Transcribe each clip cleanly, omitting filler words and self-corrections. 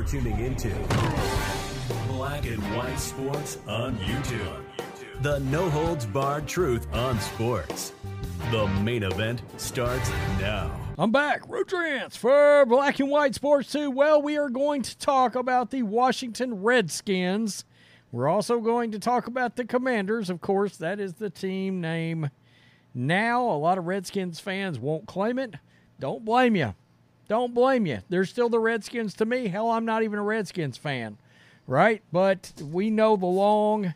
You're tuning into Black and White Sports on YouTube. The no-holds-barred truth on sports. The main event starts now. I'm back. Rootrants for Black and White Sports 2. Well, we are going to talk about the Washington Redskins. We're also going to talk about the Commanders. Of course, that is the team name now. A lot of Redskins fans won't claim it. Don't blame you. Don't blame you. They're still the Redskins to me. Hell, I'm not even a Redskins fan, right? But we know the long,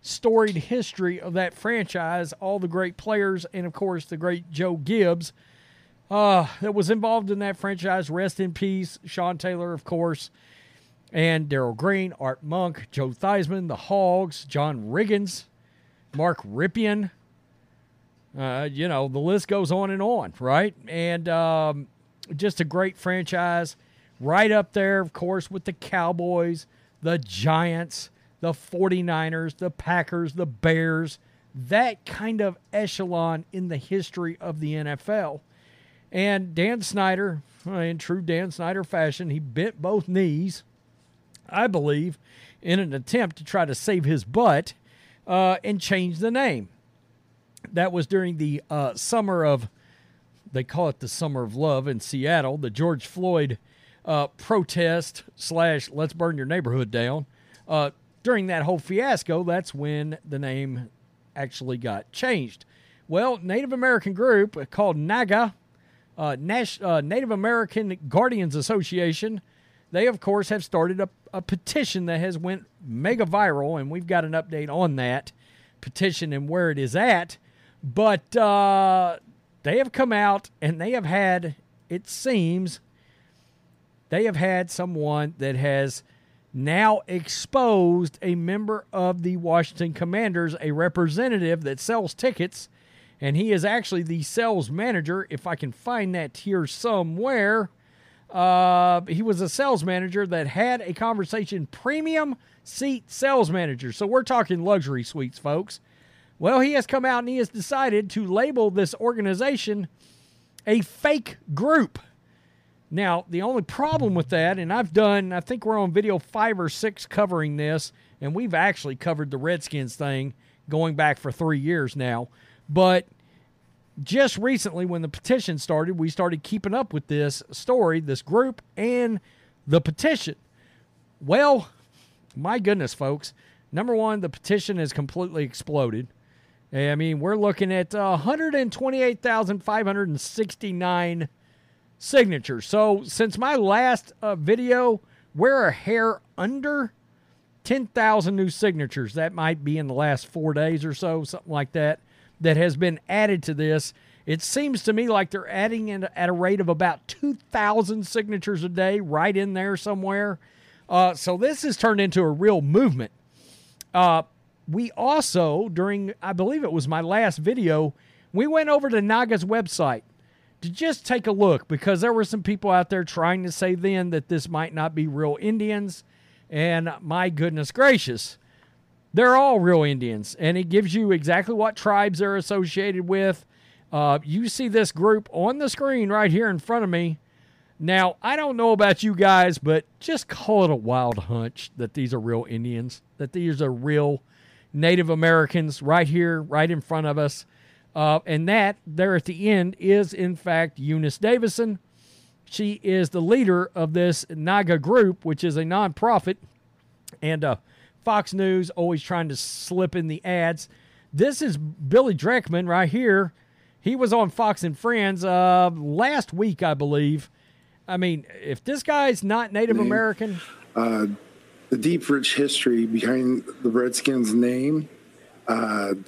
storied history of that franchise, all the great players, and, of course, the great Joe Gibbs that was involved in that franchise. Rest in peace, Sean Taylor, of course, and Darryl Green, Art Monk, Joe Theismann, the Hogs, John Riggins, Mark Ripien. You know, the list goes on and on, right? And just a great franchise right up there, of course, with the Cowboys, the Giants, the 49ers, the Packers, the Bears, that kind of echelon in the history of the NFL. And Dan Snyder, in true Dan Snyder fashion, he bent both knees, I believe, in an attempt to try to save his butt and change the name. That was during the summer of, they call it the Summer of Love in Seattle, the George Floyd protest / let's burn your neighborhood down. During that whole fiasco, that's when the name actually got changed. Well, Native American group called NAGA, Native American Guardians Association, they, of course, have started a petition that has went mega viral, and we've got an update on that petition and where it is at. But they have come out, and they have had, it seems, they have had someone that has now exposed a member of the Washington Commanders, a representative that sells tickets, and he is actually the sales manager. If I can find that here somewhere, he was a sales manager that had a conversation, premium seat sales manager. So we're talking luxury suites, folks. Well, he has come out and he has decided to label this organization a fake group. Now, the only problem with that, and I've done, I think we're on video 5 or 6 covering this, and we've actually covered the Redskins thing going back for 3 years now. But just recently when the petition started, we started keeping up with this story, this group, and the petition. Well, my goodness, folks. Number one, the petition has completely exploded. I mean, we're looking at 128,569 signatures. So since my last video, we're a hair under 10,000 new signatures. That might be in the last 4 days or so, something like that, that has been added to this. It seems to me like they're adding in at a rate of about 2,000 signatures a day, right in there somewhere. So this has turned into a real movement. We also, during, I believe it was my last video, we went over to NAGA's website to just take a look, because there were some people out there trying to say then that this might not be real Indians. And my goodness gracious, they're all real Indians. And it gives you exactly what tribes they're associated with. You see this group on the screen right here in front of me. Now, I don't know about you guys, but just call it a wild hunch that these are real Indians, that these are real Native Americans right here, right in front of us. And that there at the end is, in fact, Eunice Davison. She is the leader of this NAGA group, which is a nonprofit. And Fox News always trying to slip in the ads. This is Billy Drinkman right here. He was on Fox and Friends last week, I believe. I mean, if this guy's not Native American. The deep, rich history behind the Redskins name, the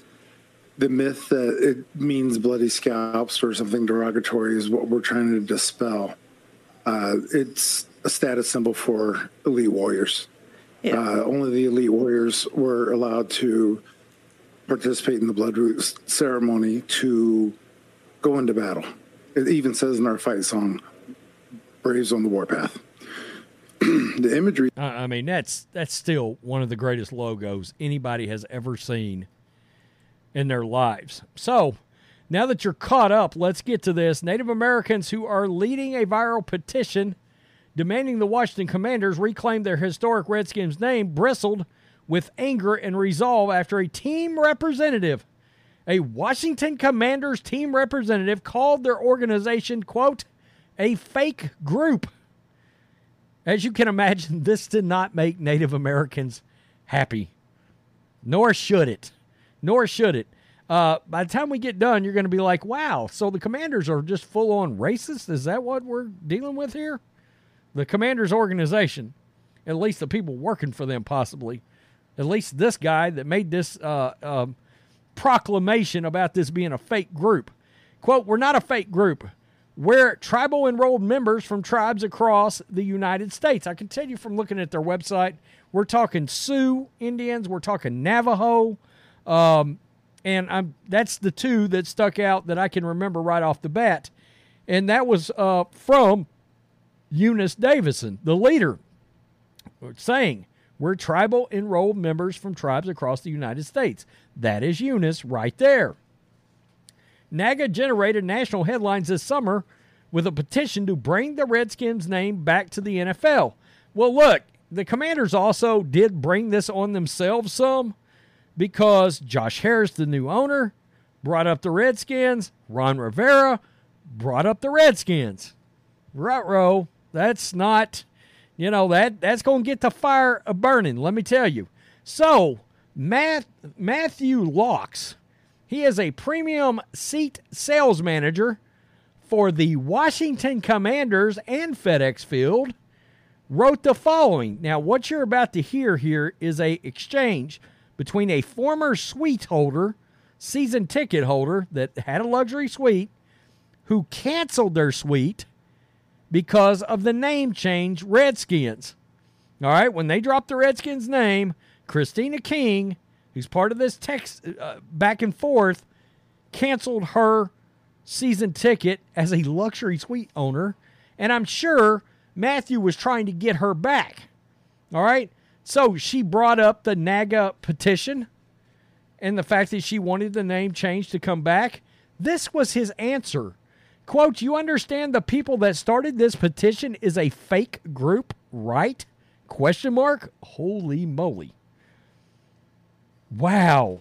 myth that it means bloody scalps or something derogatory is what we're trying to dispel. It's a status symbol for elite warriors. Yeah. Only the elite warriors were allowed to participate in the bloodroot ceremony to go into battle. It even says in our fight song, Braves on the Warpath. The imagery. I mean, that's still one of the greatest logos anybody has ever seen in their lives. So now that you're caught up, let's get to this. Native Americans who are leading a viral petition demanding the Washington Commanders reclaim their historic Redskins name, bristled with anger and resolve after a team representative, a Washington Commanders team representative, called their organization, quote, a fake group. As you can imagine, this did not make Native Americans happy, nor should it, nor should it. By the time we get done, you're going to be like, wow, so the Commanders are just full-on racist? Is that what we're dealing with here? The Commanders organization, at least the people working for them possibly, at least this guy that made this proclamation about this being a fake group. Quote, we're not a fake group. We're tribal enrolled members from tribes across the United States. I can tell you from looking at their website, we're talking Sioux Indians, we're talking Navajo, and that's the two that stuck out that I can remember right off the bat. And that was from Eunice Davison, the leader, saying, we're tribal enrolled members from tribes across the United States. That is Eunice right there. NAGA generated national headlines this summer with a petition to bring the Redskins name back to the NFL. Well, look, the Commanders also did bring this on themselves some, because Josh Harris, the new owner, brought up the Redskins. Ron Rivera brought up the Redskins. Ruh-roh, that's not... You know, that's going to get the fire burning, let me tell you. So, Matthew Lux, he is a premium seat sales manager for the Washington Commanders and FedEx Field, wrote the following. Now, what you're about to hear here is an exchange between a former suite holder, season ticket holder that had a luxury suite, who canceled their suite because of the name change, Redskins. All right, when they dropped the Redskins name, Christina King, who's part of this text back and forth, canceled her season ticket as a luxury suite owner, and I'm sure Matthew was trying to get her back. All right, so she brought up the NAGA petition and the fact that she wanted the name change to come back. This was his answer. Quote, you understand the people that started this petition is a fake group, right? Question mark. Holy moly. Wow.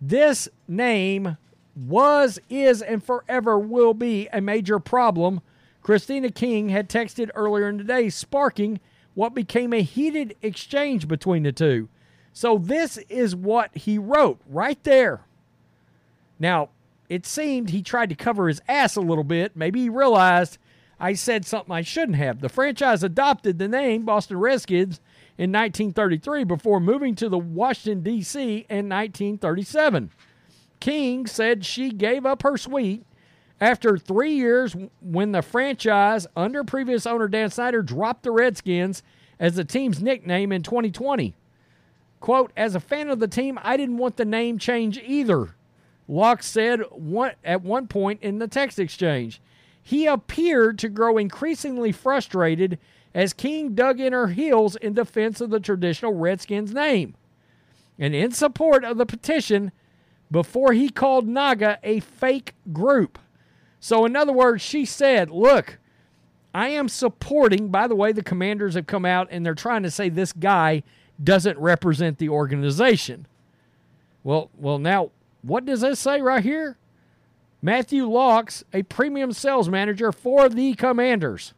This name was, is, and forever will be a major problem, Christina King had texted earlier in the day, sparking what became a heated exchange between the two. So this is what he wrote right there. Now, it seemed he tried to cover his ass a little bit. Maybe he realized I said something I shouldn't have. The franchise adopted the name Boston Redskins in 1933 before moving to the Washington, D.C. in 1937. King said she gave up her suite after 3 years when the franchise, under previous owner Dan Snyder, dropped the Redskins as the team's nickname in 2020. Quote, as a fan of the team, I didn't want the name change either, Locke said at one point in the text exchange. He appeared to grow increasingly frustrated as King dug in her heels in defense of the traditional Redskins name and in support of the petition before he called NAGA a fake group. So in other words, she said, look, I am supporting, by the way, the Commanders have come out and they're trying to say this guy doesn't represent the organization. Well, now... what does this say right here? Matthew Lux, a premium sales manager for the Commanders.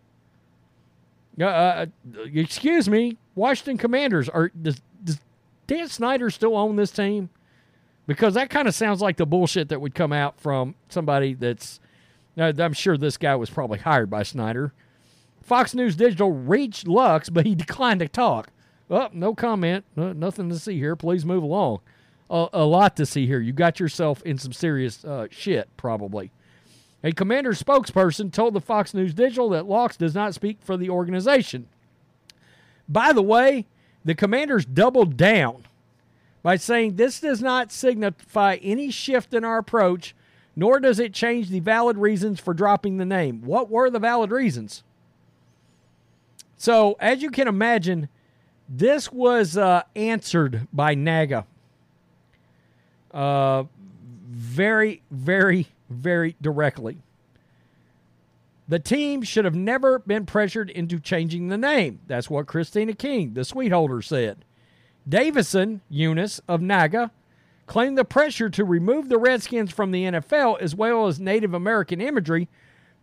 Excuse me, Washington Commanders. Does Dan Snyder still own this team? Because that kind of sounds like the bullshit that would come out from somebody that's... I'm sure this guy was probably hired by Snyder. Fox News Digital reached Lux, but he declined to talk. Oh, no comment. Nothing to see here. Please move along. A lot to see here. You got yourself in some serious shit, probably. A Commander spokesperson told the Fox News Digital that Lux does not speak for the organization. By the way, the Commanders doubled down by saying this does not signify any shift in our approach, nor does it change the valid reasons for dropping the name. What were the valid reasons? So, as you can imagine, this was answered by NAGA. Very, very, very directly. The team should have never been pressured into changing the name. That's what Christina King, the sweet holder, said. Davison, Eunice, of NAGA, claimed the pressure to remove the Redskins from the NFL as well as Native American imagery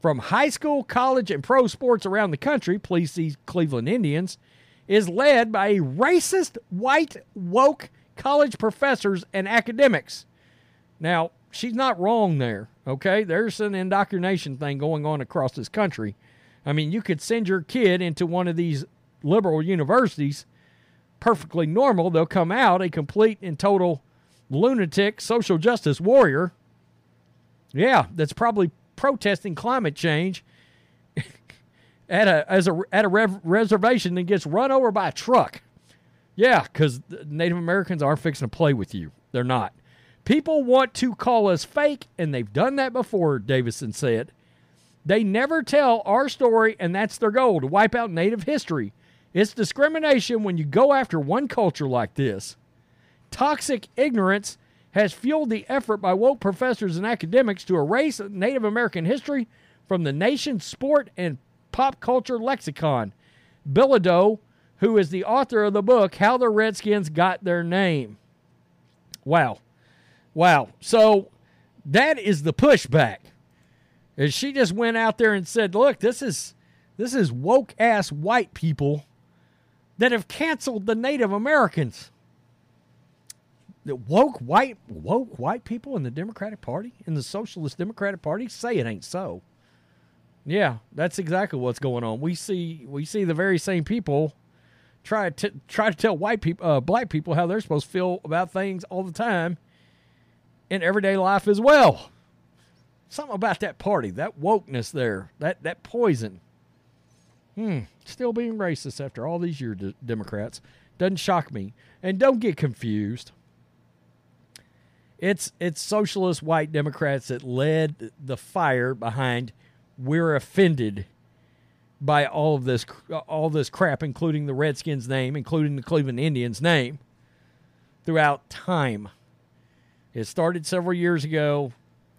from high school, college, and pro sports around the country, please see Cleveland Indians, is led by a racist, white, woke college professors and academics. Now, she's not wrong there, okay? There's an indoctrination thing going on across this country. I mean, you could send your kid into one of these liberal universities, perfectly normal. They'll come out a complete and total lunatic social justice warrior. Yeah, that's probably protesting climate change at a reservation and gets run over by a truck. Yeah, because Native Americans aren't fixing to play with you. They're not. People want to call us fake, and they've done that before, Davison said. They never tell our story, and that's their goal, to wipe out Native history. It's discrimination when you go after one culture like this. Toxic ignorance has fueled the effort by woke professors and academics to erase Native American history from the nation's sport and pop culture lexicon. Billado, who is the author of the book, How the Redskins Got Their Name. Wow. So that is the pushback. And she just went out there and said, look, this is woke-ass white people that have canceled the Native Americans. The woke white people in the Democratic Party, in the Socialist Democratic Party, say it ain't so. Yeah, that's exactly what's going on. We see the very same people try to tell white people, black people, how they're supposed to feel about things all the time in everyday life as well. Something about that party, that wokeness there, that poison. Still being racist after all these years, Democrats. Doesn't shock me. And don't get confused. It's socialist white Democrats that led the fire behind we're offended by all of this crap, including the Redskins' name, including the Cleveland Indians' name, throughout time. It started several years ago.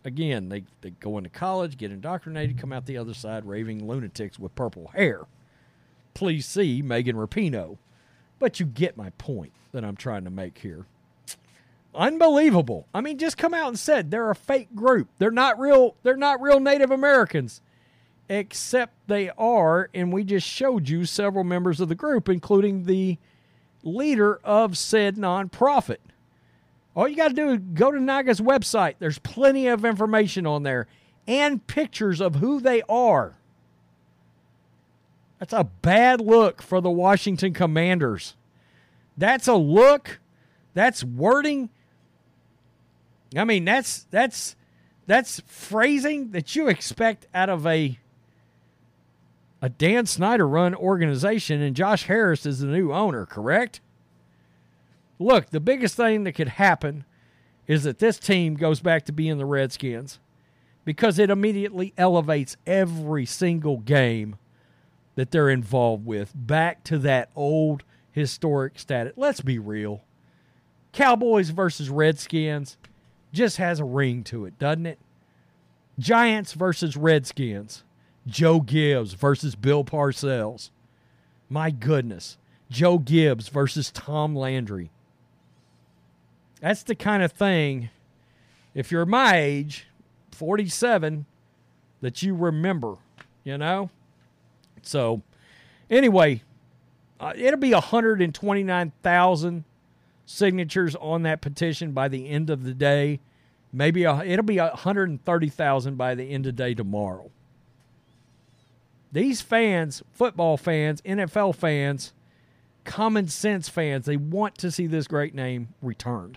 Again, they go into college, get indoctrinated, come out the other side raving lunatics with purple hair. Please see Megan Rapinoe. But you get my point that I'm trying to make here. Unbelievable. I mean, just come out and said they're a fake group. They're not real Native Americans. Except they are, and we just showed you several members of the group, including the leader of said nonprofit. All you got to do is go to NAGA's website. There's plenty of information on there and pictures of who they are. That's a bad look for the Washington Commanders. That's a look. That's wording. I mean, that's phrasing that you expect out of a Dan Snyder-run organization, and Josh Harris is the new owner, correct? Look, the biggest thing that could happen is that this team goes back to being the Redskins because it immediately elevates every single game that they're involved with back to that old historic status. Let's be real. Cowboys versus Redskins just has a ring to it, doesn't it? Giants versus Redskins. Joe Gibbs versus Bill Parcells. My goodness. Joe Gibbs versus Tom Landry. That's the kind of thing, if you're my age, 47, that you remember, you know? So, anyway, it'll be 129,000 signatures on that petition by the end of the day. Maybe it'll be 130,000 by the end of the day tomorrow. These fans, football fans, NFL fans, common sense fans, they want to see this great name returned.